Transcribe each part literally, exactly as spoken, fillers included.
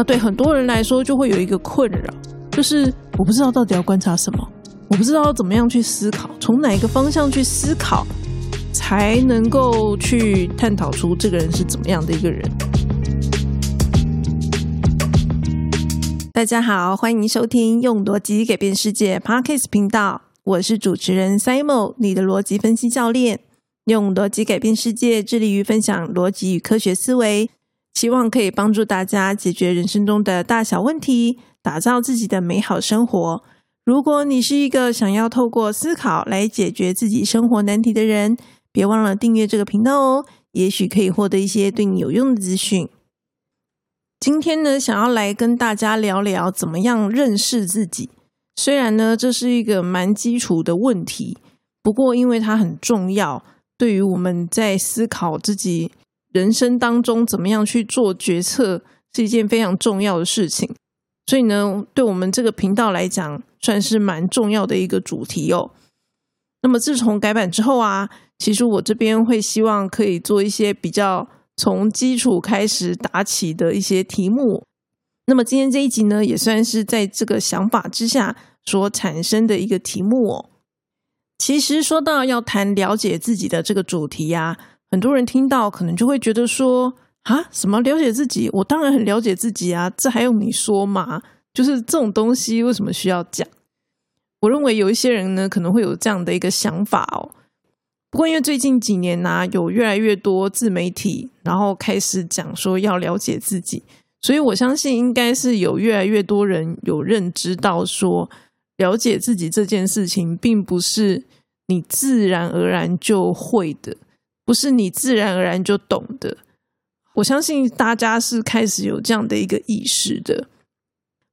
那对很多人来说就会有一个困扰，就是我不知道到底要观察什么，我不知道怎么样去思考，从哪一个方向去思考才能够去探讨出这个人是怎么样的一个人。大家好，欢迎收听用逻辑改变世界 Podcast 频道，我是主持人 Simon， 你的逻辑分析教练。用逻辑改变世界致力于分享逻辑与科学思维，希望可以帮助大家解决人生中的大小问题，打造自己的美好生活。如果你是一个想要透过思考来解决自己生活难题的人，别忘了订阅这个频道哦，也许可以获得一些对你有用的资讯。今天呢，想要来跟大家聊聊怎么样认识自己。虽然呢，这是一个蛮基础的问题，不过因为它很重要，对于我们在思考自己人生当中怎么样去做决策是一件非常重要的事情，所以呢，对我们这个频道来讲算是蛮重要的一个主题哦。那么自从改版之后啊，其实我这边会希望可以做一些比较从基础开始打起的一些题目。那么今天这一集呢，也算是在这个想法之下所产生的一个题目哦。其实说到要谈了解自己的这个主题啊，很多人听到可能就会觉得说，啊，什么了解自己？我当然很了解自己啊，这还用你说吗？就是这种东西为什么需要讲？我认为有一些人呢，可能会有这样的一个想法哦。不过因为最近几年啊，有越来越多自媒体，然后开始讲说要了解自己，所以我相信应该是有越来越多人有认知到说，了解自己这件事情并不是你自然而然就会的，不是你自然而然就懂的。我相信大家是开始有这样的一个意识的。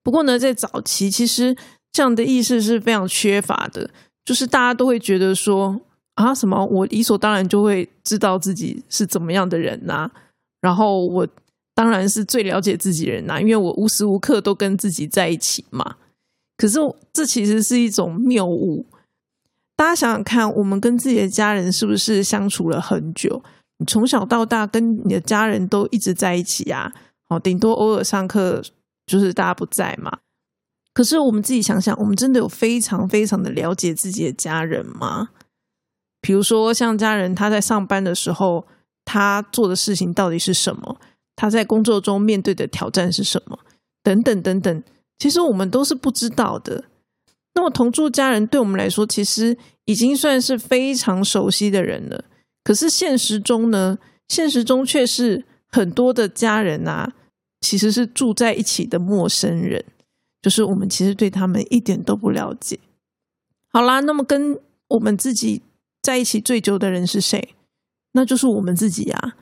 不过呢，在早期其实这样的意识是非常缺乏的，就是大家都会觉得说，啊，什么我理所当然就会知道自己是怎么样的人啊，然后我当然是最了解自己人啊，因为我无时无刻都跟自己在一起嘛。可是这其实是一种谬误。大家想想看，我们跟自己的家人是不是相处了很久？你从小到大跟你的家人都一直在一起啊，哦，顶多偶尔上课就是大家不在嘛。可是我们自己想想，我们真的有非常非常的了解自己的家人吗？比如说像家人他在上班的时候，他做的事情到底是什么？他在工作中面对的挑战是什么？等等等等，其实我们都是不知道的。那么同住家人对我们来说其实已经算是非常熟悉的人了，可是现实中呢，现实中却是很多的家人啊，其实是住在一起的陌生人，就是我们其实对他们一点都不了解。好啦，那么跟我们自己在一起最久的人是谁？那就是我们自己啊。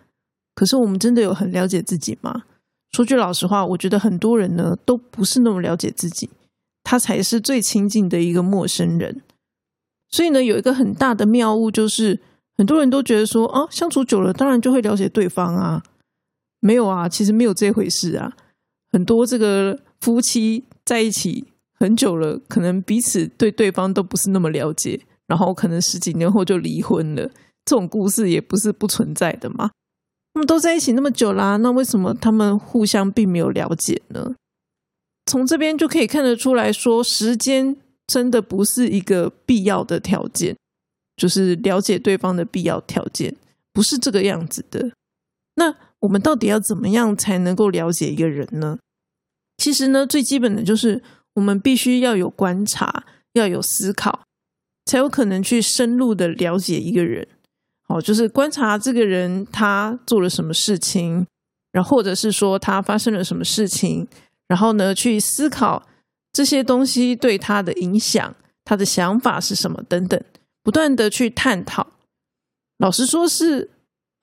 可是我们真的有很了解自己吗？说句老实话，我觉得很多人呢都不是那么了解自己，他才是最亲近的一个陌生人。所以呢，有一个很大的谬误，就是很多人都觉得说，啊，相处久了当然就会了解对方啊。没有啊，其实没有这回事啊。很多这个夫妻在一起很久了，可能彼此对对方都不是那么了解，然后可能十几年后就离婚了，这种故事也不是不存在的嘛。他们都在一起那么久啦，那为什么他们互相并没有了解呢？从这边就可以看得出来说，时间真的不是一个必要的条件，就是了解对方的必要条件，不是这个样子的。那我们到底要怎么样才能够了解一个人呢？其实呢，最基本的就是我们必须要有观察，要有思考，才有可能去深入的了解一个人。好，就是观察这个人他做了什么事情，然后或者是说他发生了什么事情，然后呢，去思考这些东西对他的影响，他的想法是什么等等，不断的去探讨。老实说是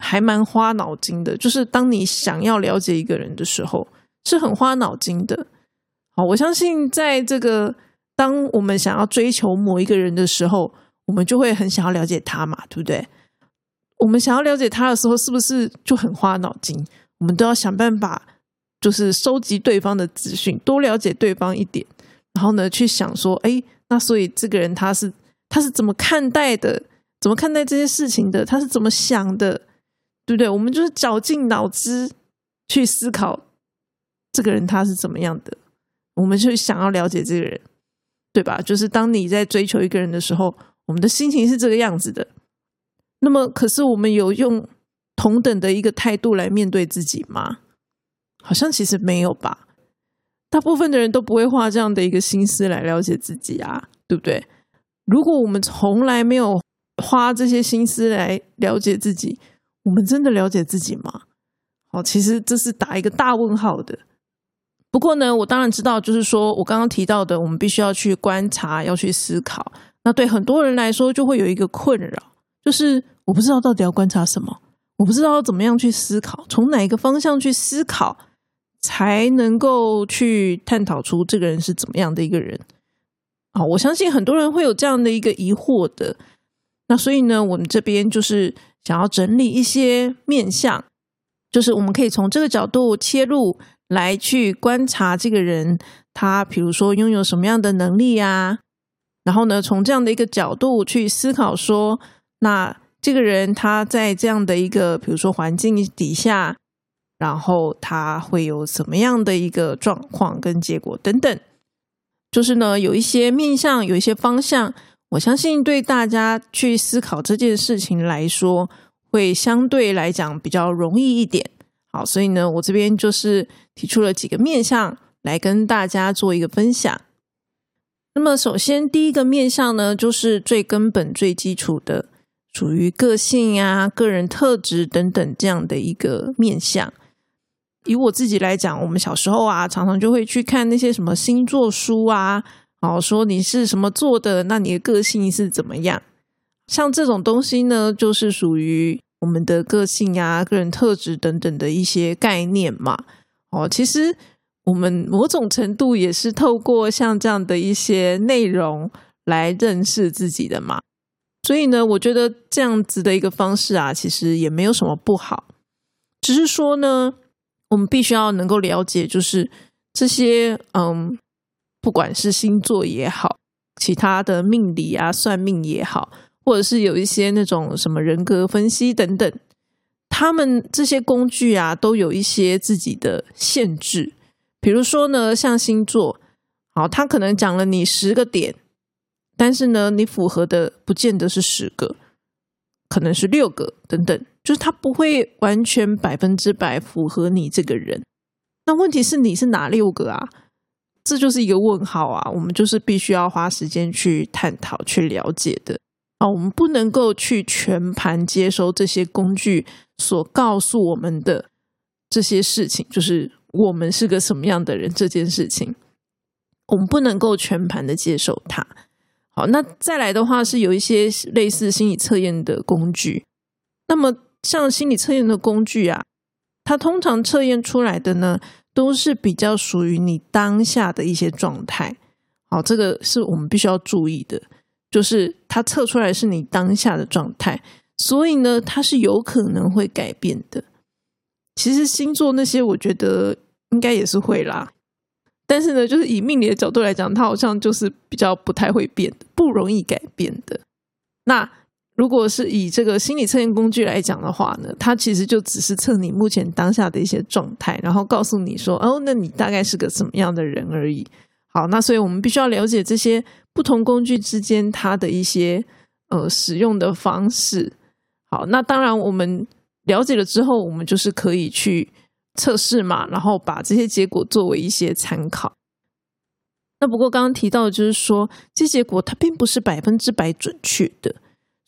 还蛮花脑筋的，就是当你想要了解一个人的时候是很花脑筋的。好，我相信在这个当我们想要追求某一个人的时候，我们就会很想要了解他嘛，对不对？我们想要了解他的时候是不是就很花脑筋？我们都要想办法就是收集对方的资讯，多了解对方一点，然后呢去想说，哎，那所以这个人他是他是怎么看待的，怎么看待这些事情的，他是怎么想的，对不对？我们就是绞尽脑汁去思考这个人他是怎么样的，我们就想要了解这个人，对吧？就是当你在追求一个人的时候，我们的心情是这个样子的。那么可是我们有用同等的一个态度来面对自己吗？好像其实没有吧。大部分的人都不会花这样的一个心思来了解自己啊，对不对？如果我们从来没有花这些心思来了解自己，我们真的了解自己吗？好，其实这是打一个大问号的。不过呢，我当然知道，就是说我刚刚提到的，我们必须要去观察，要去思考。那对很多人来说就会有一个困扰，就是我不知道到底要观察什么，我不知道怎么样去思考，从哪一个方向去思考才能够去探讨出这个人是怎么样的一个人。好，我相信很多人会有这样的一个疑惑的。那所以呢，我们这边就是想要整理一些面向，就是我们可以从这个角度切入来去观察这个人，他比如说拥有什么样的能力啊，然后呢从这样的一个角度去思考说，那这个人他在这样的一个比如说环境底下，然后他会有什么样的一个状况跟结果等等。就是呢有一些面向，有一些方向，我相信对大家去思考这件事情来说会相对来讲比较容易一点。好，所以呢我这边就是提出了几个面向来跟大家做一个分享。那么首先第一个面向呢，就是最根本最基础的，属于个性啊、个人特质等等这样的一个面向。以我自己来讲，我们小时候啊常常就会去看那些什么星座书啊，然后说你是什么座的，那你的个性是怎么样。像这种东西呢就是属于我们的个性啊、个人特质等等的一些概念嘛。哦，其实我们某种程度也是透过像这样的一些内容来认识自己的嘛。所以呢我觉得这样子的一个方式啊其实也没有什么不好，只是说呢我们必须要能够了解，就是这些嗯，不管是星座也好，其他的命理啊、算命也好，或者是有一些那种什么人格分析等等，他们这些工具啊都有一些自己的限制。比如说呢像星座，好，他可能讲了你十个点，但是呢你符合的不见得是十个，可能是六个等等，就是他不会完全百分之百符合你这个人。那问题是你是哪六个啊？这就是一个问号啊，我们就是必须要花时间去探讨、去了解的啊。我们不能够去全盘接收这些工具所告诉我们的这些事情，就是我们是个什么样的人这件事情，我们不能够全盘的接受它。好，那再来的话是有一些类似心理测验的工具。那么像心理测验的工具啊，它通常测验出来的呢都是比较属于你当下的一些状态。好，这个是我们必须要注意的，就是它测出来是你当下的状态，所以呢它是有可能会改变的。其实星座那些我觉得应该也是会啦，但是呢就是以命理的角度来讲，它好像就是比较不太会变的，不容易改变的。那如果是以这个心理测验工具来讲的话呢，它其实就只是测你目前当下的一些状态，然后告诉你说哦，那你大概是个什么样的人而已。好，那所以我们必须要了解这些不同工具之间它的一些呃使用的方式。好，那当然我们了解了之后，我们就是可以去测试嘛，然后把这些结果作为一些参考。那不过刚刚提到的就是说，这些结果它并不是百分之百准确的，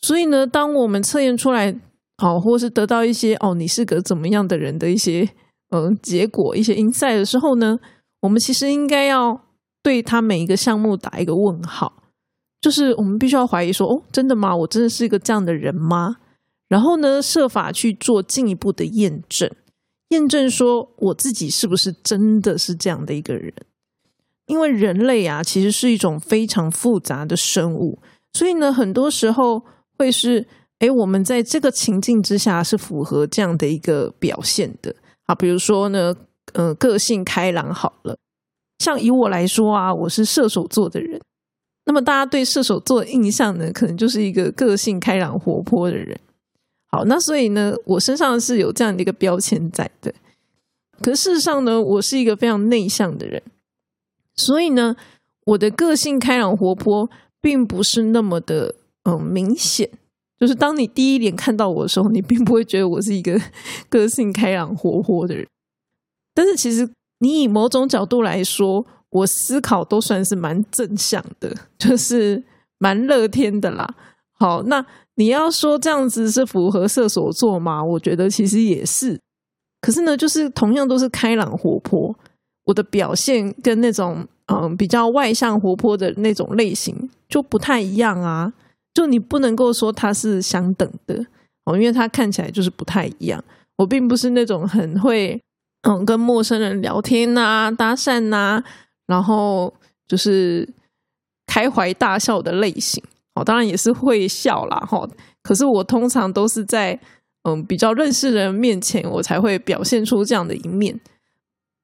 所以呢当我们测验出来好、哦，或是得到一些哦你是个怎么样的人的一些嗯结果、一些 insight 的时候呢，我们其实应该要对它每一个项目打一个问号，就是我们必须要怀疑说，哦真的吗？我真的是一个这样的人吗？然后呢设法去做进一步的验证，验证说我自己是不是真的是这样的一个人。因为人类啊其实是一种非常复杂的生物，所以呢很多时候会是诶我们在这个情境之下是符合这样的一个表现的啊。比如说呢呃，个性开朗好了，像以我来说啊，我是射手座的人。那么大家对射手座的印象呢可能就是一个个性开朗活泼的人。好，那所以呢我身上是有这样的一个标签在的。可是事实上呢，我是一个非常内向的人，所以呢我的个性开朗活泼并不是那么的、嗯、明显，就是当你第一眼看到我的时候，你并不会觉得我是一个个性开朗活泼的人。但是其实你以某种角度来说，我思考都算是蛮正向的，就是蛮乐天的啦。好，那你要说这样子是符合射手座吗？我觉得其实也是。可是呢，就是同样都是开朗活泼，我的表现跟那种嗯比较外向活泼的那种类型就不太一样啊，就你不能够说它是相等的、哦、因为它看起来就是不太一样。我并不是那种很会嗯跟陌生人聊天啊、搭讪啊，然后就是开怀大笑的类型、哦、当然也是会笑啦、哦、可是我通常都是在嗯比较认识人面前我才会表现出这样的一面。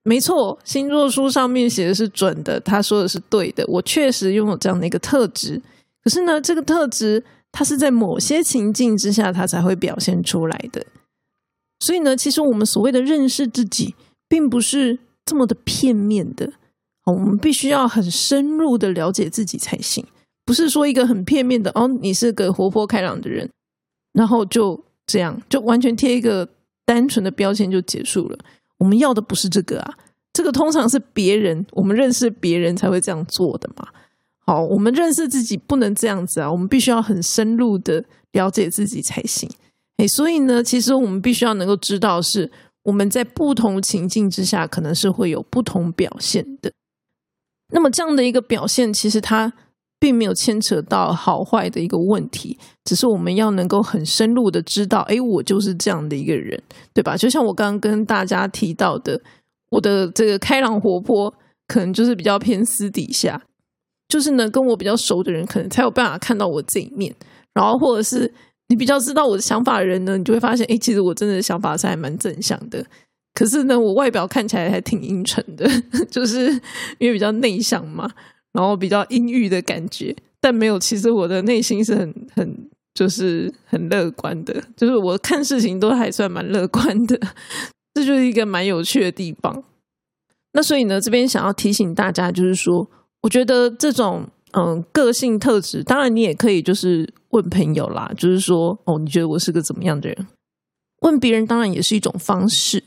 没错，星座书上面写的是准的，他说的是对的，我确实拥有这样的一个特质。可是呢，这个特质它是在某些情境之下它才会表现出来的。所以呢，其实我们所谓的认识自己并不是这么的片面的，我们必须要很深入的了解自己才行，不是说一个很片面的哦，你是个活泼开朗的人，然后就这样就完全贴一个单纯的标签就结束了。我们要的不是这个啊，这个通常是别人，我们认识别人才会这样做的嘛。好，我们认识自己不能这样子啊，我们必须要很深入的了解自己才行。诶，所以呢，其实我们必须要能够知道是我们在不同情境之下可能是会有不同表现的。那么这样的一个表现其实它并没有牵扯到好坏的一个问题，只是我们要能够很深入的知道，诶，我就是这样的一个人，对吧？就像我刚刚跟大家提到的，我的这个开朗活泼可能就是比较偏私底下，就是呢跟我比较熟的人可能才有办法看到我这一面，然后或者是你比较知道我的想法的人呢，你就会发现，诶，其实我真的想法是还蛮正向的，可是呢我外表看起来还挺阴沉的，就是因为比较内向嘛，然后比较阴郁的感觉。但没有，其实我的内心是很很就是很乐观的，就是我看事情都还算蛮乐观的，这就是一个蛮有趣的地方。那所以呢，这边想要提醒大家，就是说我觉得这种嗯个性特质，当然你也可以就是问朋友啦，就是说哦，你觉得我是个怎么样的人，问别人当然也是一种方式。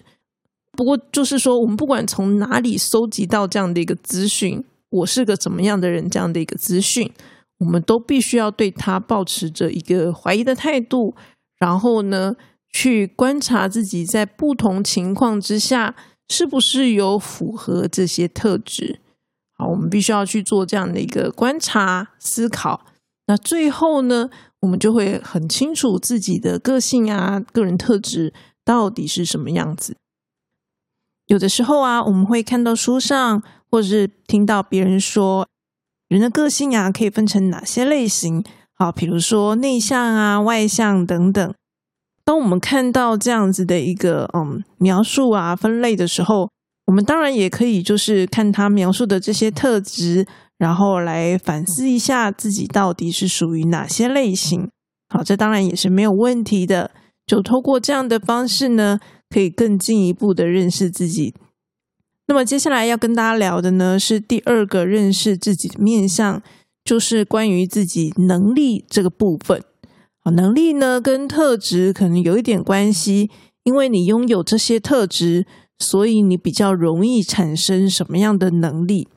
不过就是说我们不管从哪里搜集到这样的一个资讯，我是个怎么样的人这样的一个资讯，我们都必须要对它抱持着一个怀疑的态度，然后呢去观察自己在不同情况之下是不是有符合这些特质。好，我们必须要去做这样的一个观察思考，那最后呢我们就会很清楚自己的个性啊、个人特质到底是什么样子。有的时候啊，我们会看到书上或者是听到别人说人的个性啊可以分成哪些类型，好，比如说内向啊、外向等等。当我们看到这样子的一个嗯描述啊、分类的时候，我们当然也可以就是看他描述的这些特质，然后来反思一下自己到底是属于哪些类型。好，这当然也是没有问题的，就透过这样的方式呢可以更进一步的认识自己。那么接下来要跟大家聊的呢是第二个认识自己的面向，就是关于自己能力这个部分。好，能力呢跟特质可能有一点关系，因为你拥有这些特质，所以你比较容易产生什么样的能力。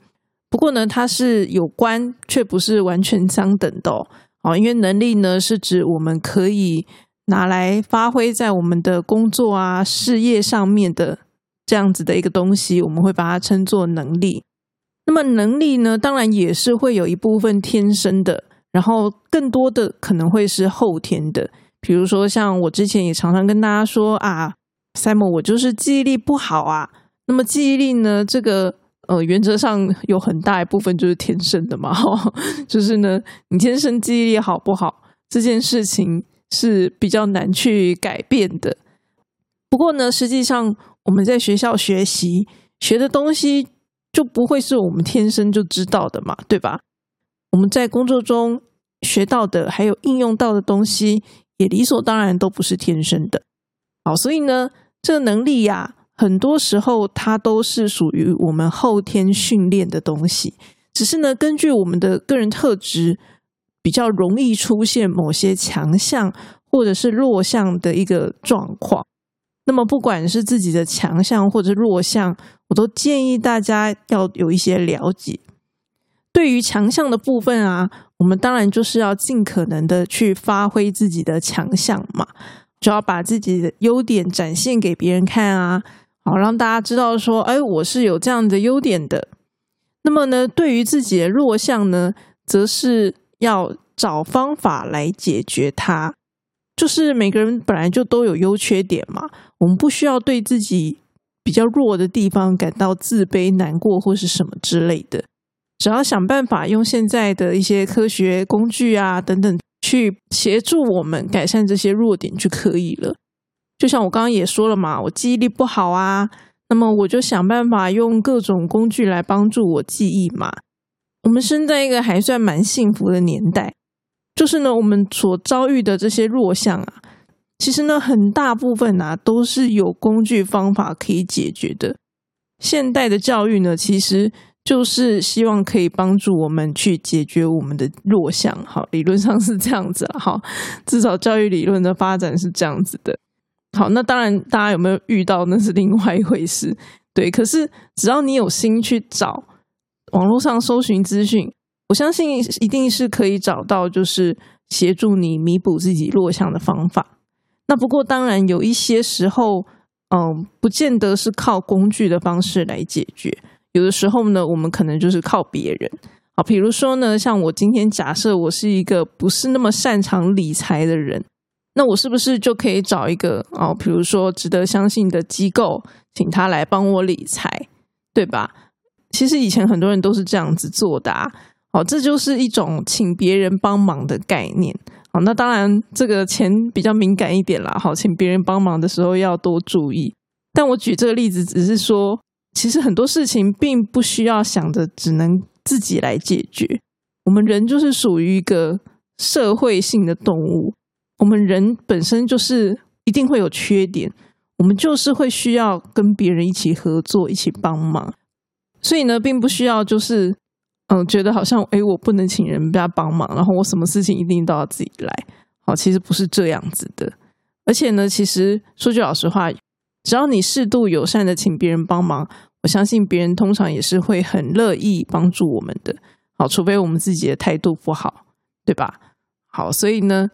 不过呢它是有关却不是完全相等的哦。好，因为能力呢是指我们可以拿来发挥在我们的工作啊、事业上面的这样子的一个东西，我们会把它称作能力。那么能力呢当然也是会有一部分天生的，然后更多的可能会是后天的。比如说像我之前也常常跟大家说啊 Simon 我就是记忆力不好啊，那么记忆力呢这个呃，原则上有很大一部分就是天生的嘛，就是呢你天生记忆力好不好这件事情是比较难去改变的。不过呢实际上我们在学校学习学的东西就不会是我们天生就知道的嘛，对吧？我们在工作中学到的还有应用到的东西也理所当然都不是天生的。好，所以呢这个能力呀、啊，很多时候它都是属于我们后天训练的东西，只是呢根据我们的个人特质比较容易出现某些强项或者是弱项的一个状况。那么不管是自己的强项或者是弱项，我都建议大家要有一些了解。对于强项的部分啊，我们当然就是要尽可能的去发挥自己的强项嘛，就要把自己的优点展现给别人看啊，好让大家知道说，哎，我是有这样的优点的。那么呢，对于自己的弱项呢，则是要找方法来解决它。就是每个人本来就都有优缺点嘛，我们不需要对自己比较弱的地方感到自卑、难过或是什么之类的，只要想办法用现在的一些科学工具啊等等去协助我们改善这些弱点就可以了。就像我刚刚也说了嘛，我记忆力不好啊，那么我就想办法用各种工具来帮助我记忆嘛。我们生在一个还算蛮幸福的年代，就是呢我们所遭遇的这些弱项啊，其实呢很大部分啊都是有工具方法可以解决的。现代的教育呢，其实就是希望可以帮助我们去解决我们的弱项，好，理论上是这样子啦，好，至少教育理论的发展是这样子的。好，那当然大家有没有遇到那是另外一回事，对，可是只要你有心去找，网络上搜寻资讯，我相信一定是可以找到就是协助你弥补自己弱项的方法。那不过当然有一些时候嗯，不见得是靠工具的方式来解决，有的时候呢我们可能就是靠别人。好，比如说呢，像我今天假设我是一个不是那么擅长理财的人，那我是不是就可以找一个哦，比如说值得相信的机构，请他来帮我理财，对吧？其实以前很多人都是这样子做的啊。好，这就是一种请别人帮忙的概念。好，那当然这个钱比较敏感一点啦，好，请别人帮忙的时候要多注意。但我举这个例子只是说，其实很多事情并不需要想着只能自己来解决。我们人就是属于一个社会性的动物，我们人本身就是一定会有缺点，我们就是会需要跟别人一起合作，一起帮忙。所以呢并不需要就是嗯，觉得好像诶我不能请人家帮忙，然后我什么事情一定都要自己来。好，其实不是这样子的。而且呢，其实说句老实话，只要你适度友善的请别人帮忙，我相信别人通常也是会很乐意帮助我们的。好，除非我们自己的态度不好，对吧？好，所以呢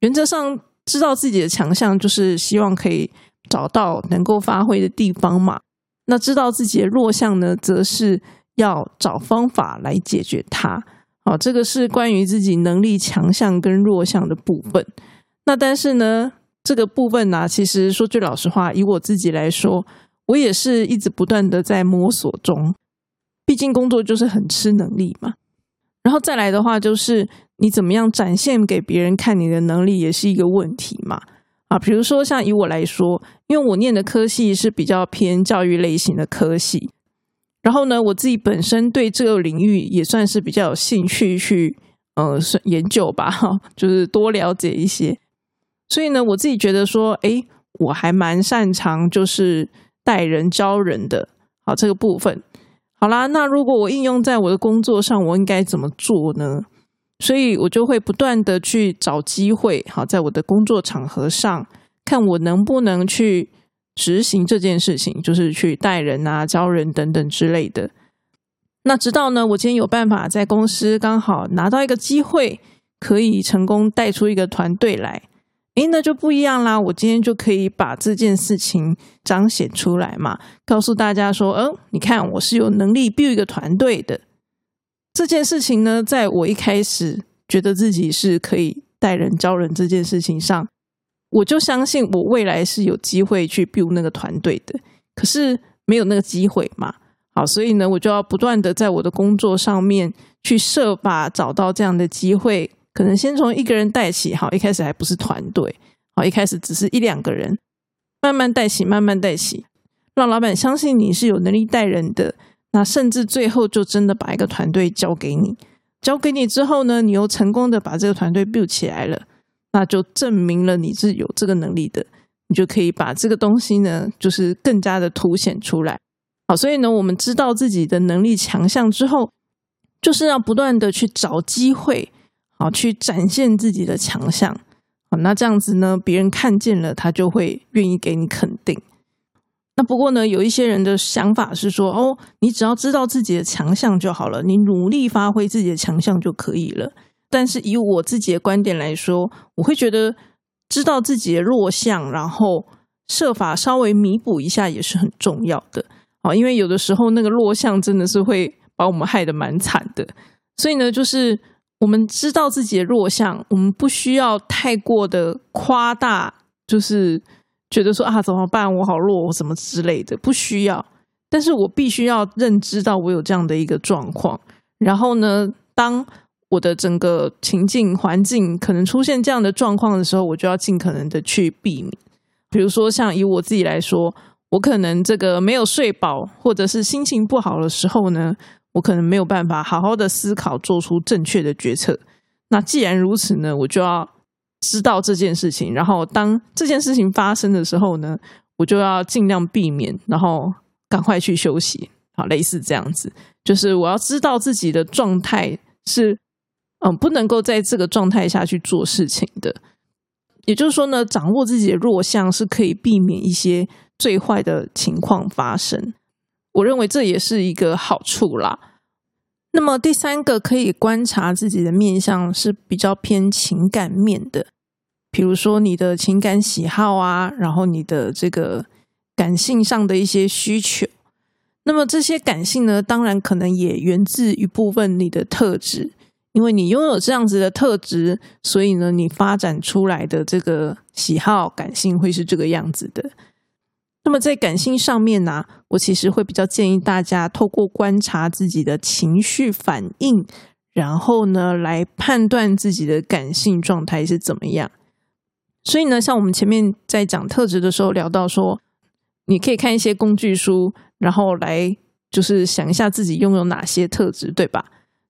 原则上知道自己的强项，就是希望可以找到能够发挥的地方嘛。那知道自己的弱项呢，则是要找方法来解决它。好，这个是关于自己能力强项跟弱项的部分。那但是呢这个部分啊，其实说句老实话，以我自己来说，我也是一直不断的在摸索中，毕竟工作就是很吃能力嘛。然后再来的话，就是你怎么样展现给别人看你的能力也是一个问题嘛。啊，比如说像以我来说，因为我念的科系是比较偏教育类型的科系，然后呢我自己本身对这个领域也算是比较有兴趣去呃研究吧，就是多了解一些。所以呢我自己觉得说，诶我还蛮擅长就是带人教人的，好，这个部分。好啦，那如果我应用在我的工作上，我应该怎么做呢？所以我就会不断的去找机会，好，在我的工作场合上看我能不能去执行这件事情，就是去带人啊、教人等等之类的。那直到呢我今天有办法在公司刚好拿到一个机会，可以成功带出一个团队来，诶那就不一样啦，我今天就可以把这件事情彰显出来嘛，告诉大家说，嗯，你看我是有能力 build 一个团队的。这件事情呢，在我一开始觉得自己是可以带人教人这件事情上，我就相信我未来是有机会去 build 那个团队的，可是没有那个机会嘛。好，所以呢我就要不断的在我的工作上面去设法找到这样的机会，可能先从一个人带起，好，一开始还不是团队，好，一开始只是一两个人，慢慢带起慢慢带起，让老板相信你是有能力带人的，那甚至最后就真的把一个团队交给你，交给你之后呢，你又成功的把这个团队 build 起来了，那就证明了你是有这个能力的，你就可以把这个东西呢就是更加的凸显出来。好，所以呢我们知道自己的能力强项之后，就是要不断的去找机会，好去展现自己的强项。好，那这样子呢别人看见了他就会愿意给你肯定。那不过呢有一些人的想法是说，哦，你只要知道自己的强项就好了，你努力发挥自己的强项就可以了。但是以我自己的观点来说，我会觉得知道自己的弱项，然后设法稍微弥补一下也是很重要的。好，因为有的时候那个弱项真的是会把我们害得蛮惨的。所以呢就是我们知道自己的弱项，我们不需要太过的夸大，就是觉得说啊怎么办我好弱我什么之类的，不需要。但是我必须要认知到我有这样的一个状况，然后呢当我的整个情境环境可能出现这样的状况的时候，我就要尽可能的去避免。比如说像以我自己来说，我可能这个没有睡饱或者是心情不好的时候呢，我可能没有办法好好的思考做出正确的决策。那既然如此呢，我就要知道这件事情，然后当这件事情发生的时候呢，我就要尽量避免，然后赶快去休息。好，类似这样子，就是我要知道自己的状态是嗯，不能够在这个状态下去做事情的。也就是说呢，掌握自己的弱项是可以避免一些最坏的情况发生，我认为这也是一个好处啦。那么第三个可以观察自己的面向是比较偏情感面的，比如说你的情感喜好啊，然后你的这个感性上的一些需求。那么这些感性呢，当然可能也源自一部分你的特质，因为你拥有这样子的特质，所以呢你发展出来的这个喜好感性会是这个样子的。那么在感性上面呢、啊，我其实会比较建议大家透过观察自己的情绪反应，然后呢来判断自己的感性状态是怎么样。所以呢像我们前面在讲特质的时候聊到说，你可以看一些工具书，然后来就是想一下自己拥有哪些特质，对吧？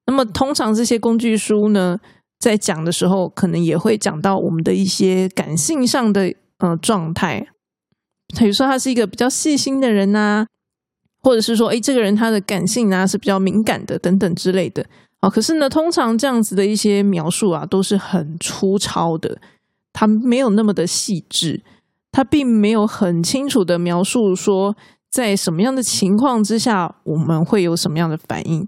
那么通常这些工具书呢在讲的时候可能也会讲到我们的一些感性上的呃状态，比如说他是一个比较细心的人啊，或者是说诶这个人他的感性啊是比较敏感的等等之类的。好，可是呢通常这样子的一些描述啊都是很粗糙的，他没有那么的细致，他并没有很清楚的描述说在什么样的情况之下我们会有什么样的反应。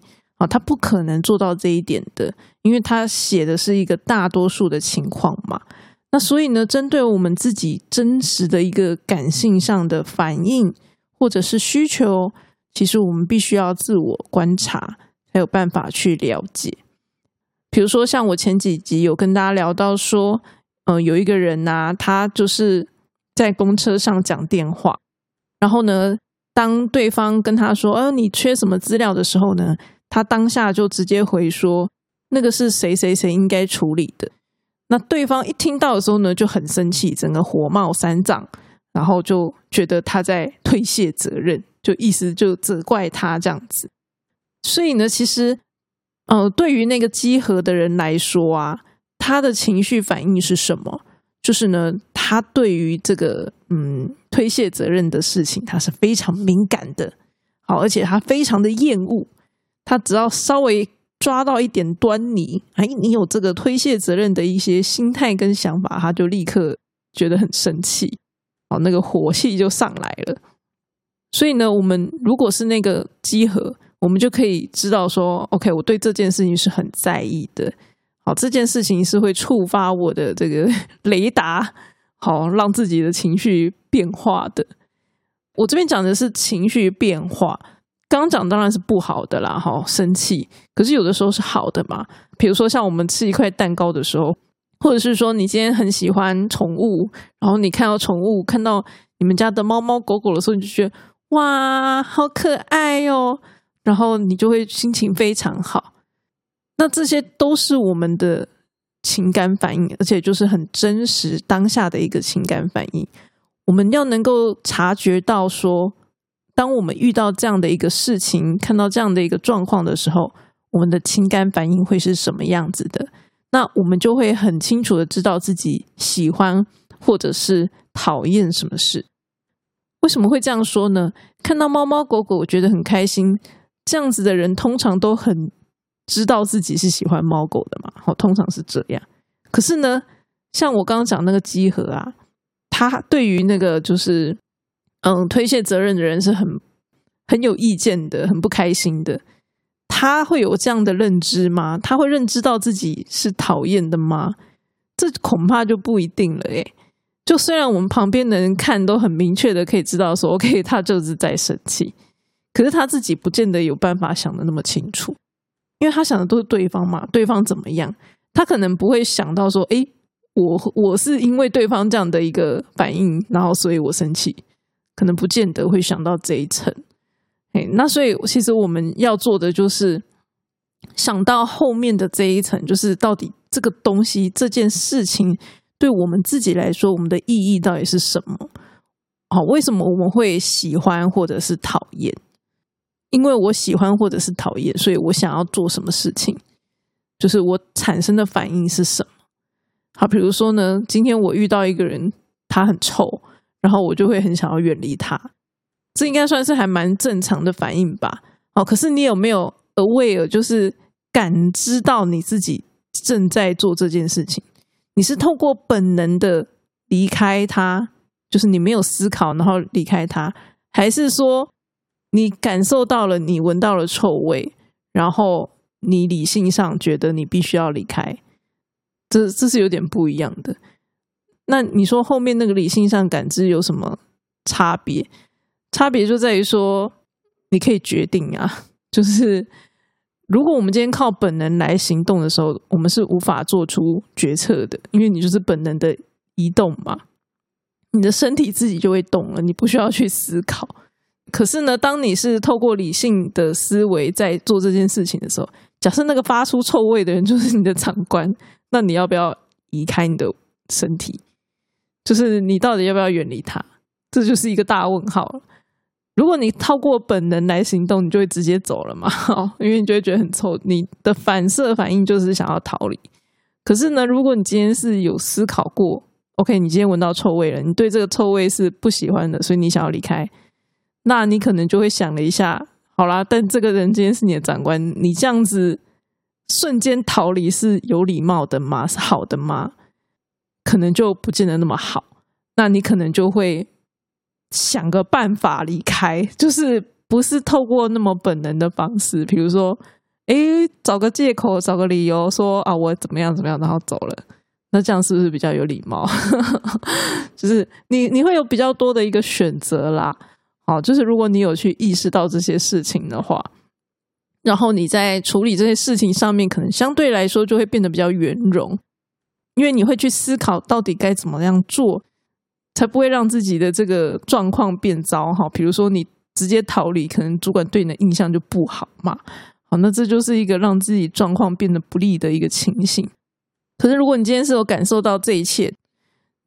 他不可能做到这一点的，因为他写的是一个大多数的情况嘛。那所以呢针对我们自己真实的一个感性上的反应或者是需求，其实我们必须要自我观察才有办法去了解。比如说像我前几集有跟大家聊到说、呃、有一个人啊，他就是在公车上讲电话，然后呢当对方跟他说、呃、你缺什么资料的时候呢，他当下就直接回说那个是谁谁谁应该处理的。那对方一听到的时候呢就很生气，整个火冒三丈，然后就觉得他在推卸责任，就意思就责怪他这样子。所以呢其实呃，对于那个稽核的人来说啊，他的情绪反应是什么，就是呢他对于这个嗯推卸责任的事情他是非常敏感的。好，而且他非常的厌恶，他只要稍微抓到一点端倪，哎，你有这个推卸责任的一些心态跟想法，他就立刻觉得很生气，好，那个火气就上来了。所以呢我们如果是那个稽核，我们就可以知道说 OK 我对这件事情是很在意的，好，这件事情是会触发我的这个雷达，好，让自己的情绪变化的。我这边讲的是情绪变化，刚刚讲当然是不好的啦，哦，生气，可是有的时候是好的嘛。比如说像我们吃一块蛋糕的时候，或者是说你今天很喜欢宠物，然后你看到宠物看到你们家的猫猫狗狗的时候，你就觉得哇好可爱哦，然后你就会心情非常好。那这些都是我们的情感反应，而且就是很真实当下的一个情感反应。我们要能够察觉到说当我们遇到这样的一个事情，看到这样的一个状况的时候，我们的情感反应会是什么样子的，那我们就会很清楚的知道自己喜欢或者是讨厌什么事。为什么会这样说呢？看到猫猫狗狗我觉得很开心，这样子的人通常都很知道自己是喜欢猫狗的嘛、哦、通常是这样。可是呢，像我刚刚讲那个集合啊，他对于那个就是嗯推卸责任的人是很很有意见的，很不开心的。他会有这样的认知吗？他会认知到自己是讨厌的吗？这恐怕就不一定了耶。就虽然我们旁边的人看都很明确的可以知道说 OK 他就是在生气，可是他自己不见得有办法想的那么清楚，因为他想的都是对方嘛，对方怎么样，他可能不会想到说诶我我是因为对方这样的一个反应然后所以我生气，可能不见得会想到这一层。那所以其实我们要做的就是想到后面的这一层，就是到底这个东西这件事情对我们自己来说我们的意义到底是什么、哦、为什么我们会喜欢或者是讨厌？因为我喜欢或者是讨厌，所以我想要做什么事情，就是我产生的反应是什么。好，比如说呢，今天我遇到一个人他很臭，然后我就会很想要远离他，这应该算是还蛮正常的反应吧。好，可是你有没有 aware 就是感知到你自己正在做这件事情，你是透过本能的离开他，就是你没有思考然后离开他，还是说你感受到了你闻到了臭味，然后你理性上觉得你必须要离开？ 这, 这是有点不一样的。那你说后面那个理性上感知有什么差别？差别就在于说你可以决定啊，就是如果我们今天靠本能来行动的时候，我们是无法做出决策的，因为你就是本能的移动嘛，你的身体自己就会动了，你不需要去思考。可是呢，当你是透过理性的思维在做这件事情的时候，假设那个发出臭味的人就是你的长官，那你要不要移开你的身体？就是你到底要不要远离他？这就是一个大问号了。如果你透过本能来行动，你就会直接走了嘛、哦、因为你就会觉得很臭，你的反射反应就是想要逃离。可是呢，如果你今天是有思考过 OK 你今天闻到臭味了，你对这个臭味是不喜欢的，所以你想要离开，那你可能就会想了一下，好啦，但这个人今天是你的长官，你这样子瞬间逃离是有礼貌的吗？是好的吗？可能就不见得那么好。那你可能就会想个办法离开，就是不是透过那么本能的方式，比如说诶找个借口找个理由说啊我怎么样怎么样然后走了，那这样是不是比较有礼貌？就是你你会有比较多的一个选择啦。好，就是如果你有去意识到这些事情的话，然后你在处理这些事情上面可能相对来说就会变得比较圆融，因为你会去思考到底该怎么样做才不会让自己的这个状况变糟。好，比如说你直接逃离，可能主管对你的印象就不好嘛。好，那这就是一个让自己状况变得不利的一个情形。可是如果你今天是有感受到这一切，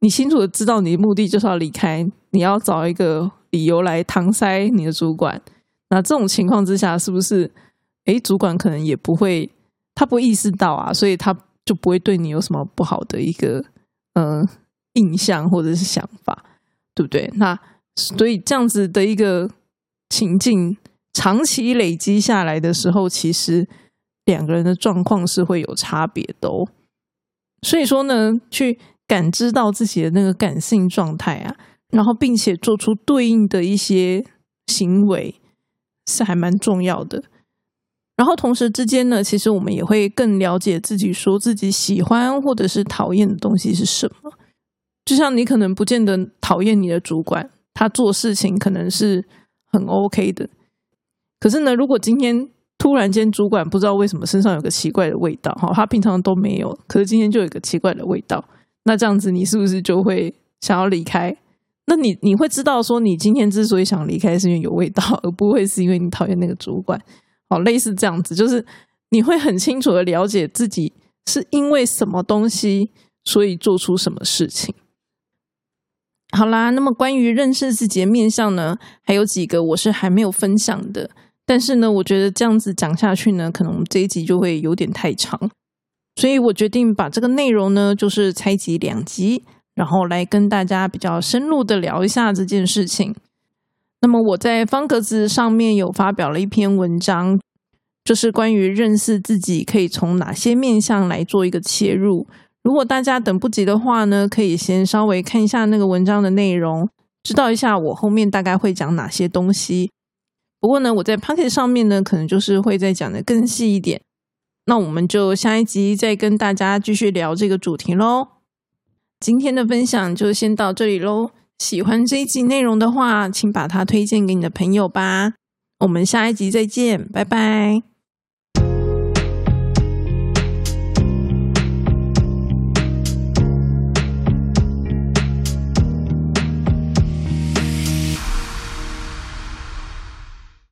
你清楚的知道你的目的就是要离开，你要找一个理由来搪塞你的主管，那这种情况之下是不是诶主管可能也不会，他不会意识到啊，所以他就不会对你有什么不好的一个嗯。呃印象或者是想法，对不对？那所以这样子的一个情境长期累积下来的时候，其实两个人的状况是会有差别的哦。所以说呢，去感知到自己的那个感性状态啊，然后并且做出对应的一些行为是还蛮重要的。然后同时之间呢，其实我们也会更了解自己说自己喜欢或者是讨厌的东西是什么。就像你可能不见得讨厌你的主管，他做事情可能是很 OK 的，可是呢，如果今天突然间主管不知道为什么身上有个奇怪的味道，他平常都没有，可是今天就有一个奇怪的味道，那这样子你是不是就会想要离开？那你你会知道说你今天之所以想离开是因为有味道，而不会是因为你讨厌那个主管。好，类似这样子，就是你会很清楚的了解自己是因为什么东西所以做出什么事情。好啦，那么关于认识自己的面向呢，还有几个我是还没有分享的，但是呢我觉得这样子讲下去呢，可能我们这一集就会有点太长，所以我决定把这个内容呢就是拆集两集然后来跟大家比较深入的聊一下这件事情。那么我在方格子上面有发表了一篇文章，就是关于认识自己可以从哪些面向来做一个切入。如果大家等不及的话呢，可以先稍微看一下那个文章的内容，知道一下我后面大概会讲哪些东西。不过呢，我在 Pocket 上面呢，可能就是会再讲的更细一点。那我们就下一集再跟大家继续聊这个主题咯。今天的分享就先到这里咯。喜欢这一集内容的话，请把它推荐给你的朋友吧。我们下一集再见，拜拜。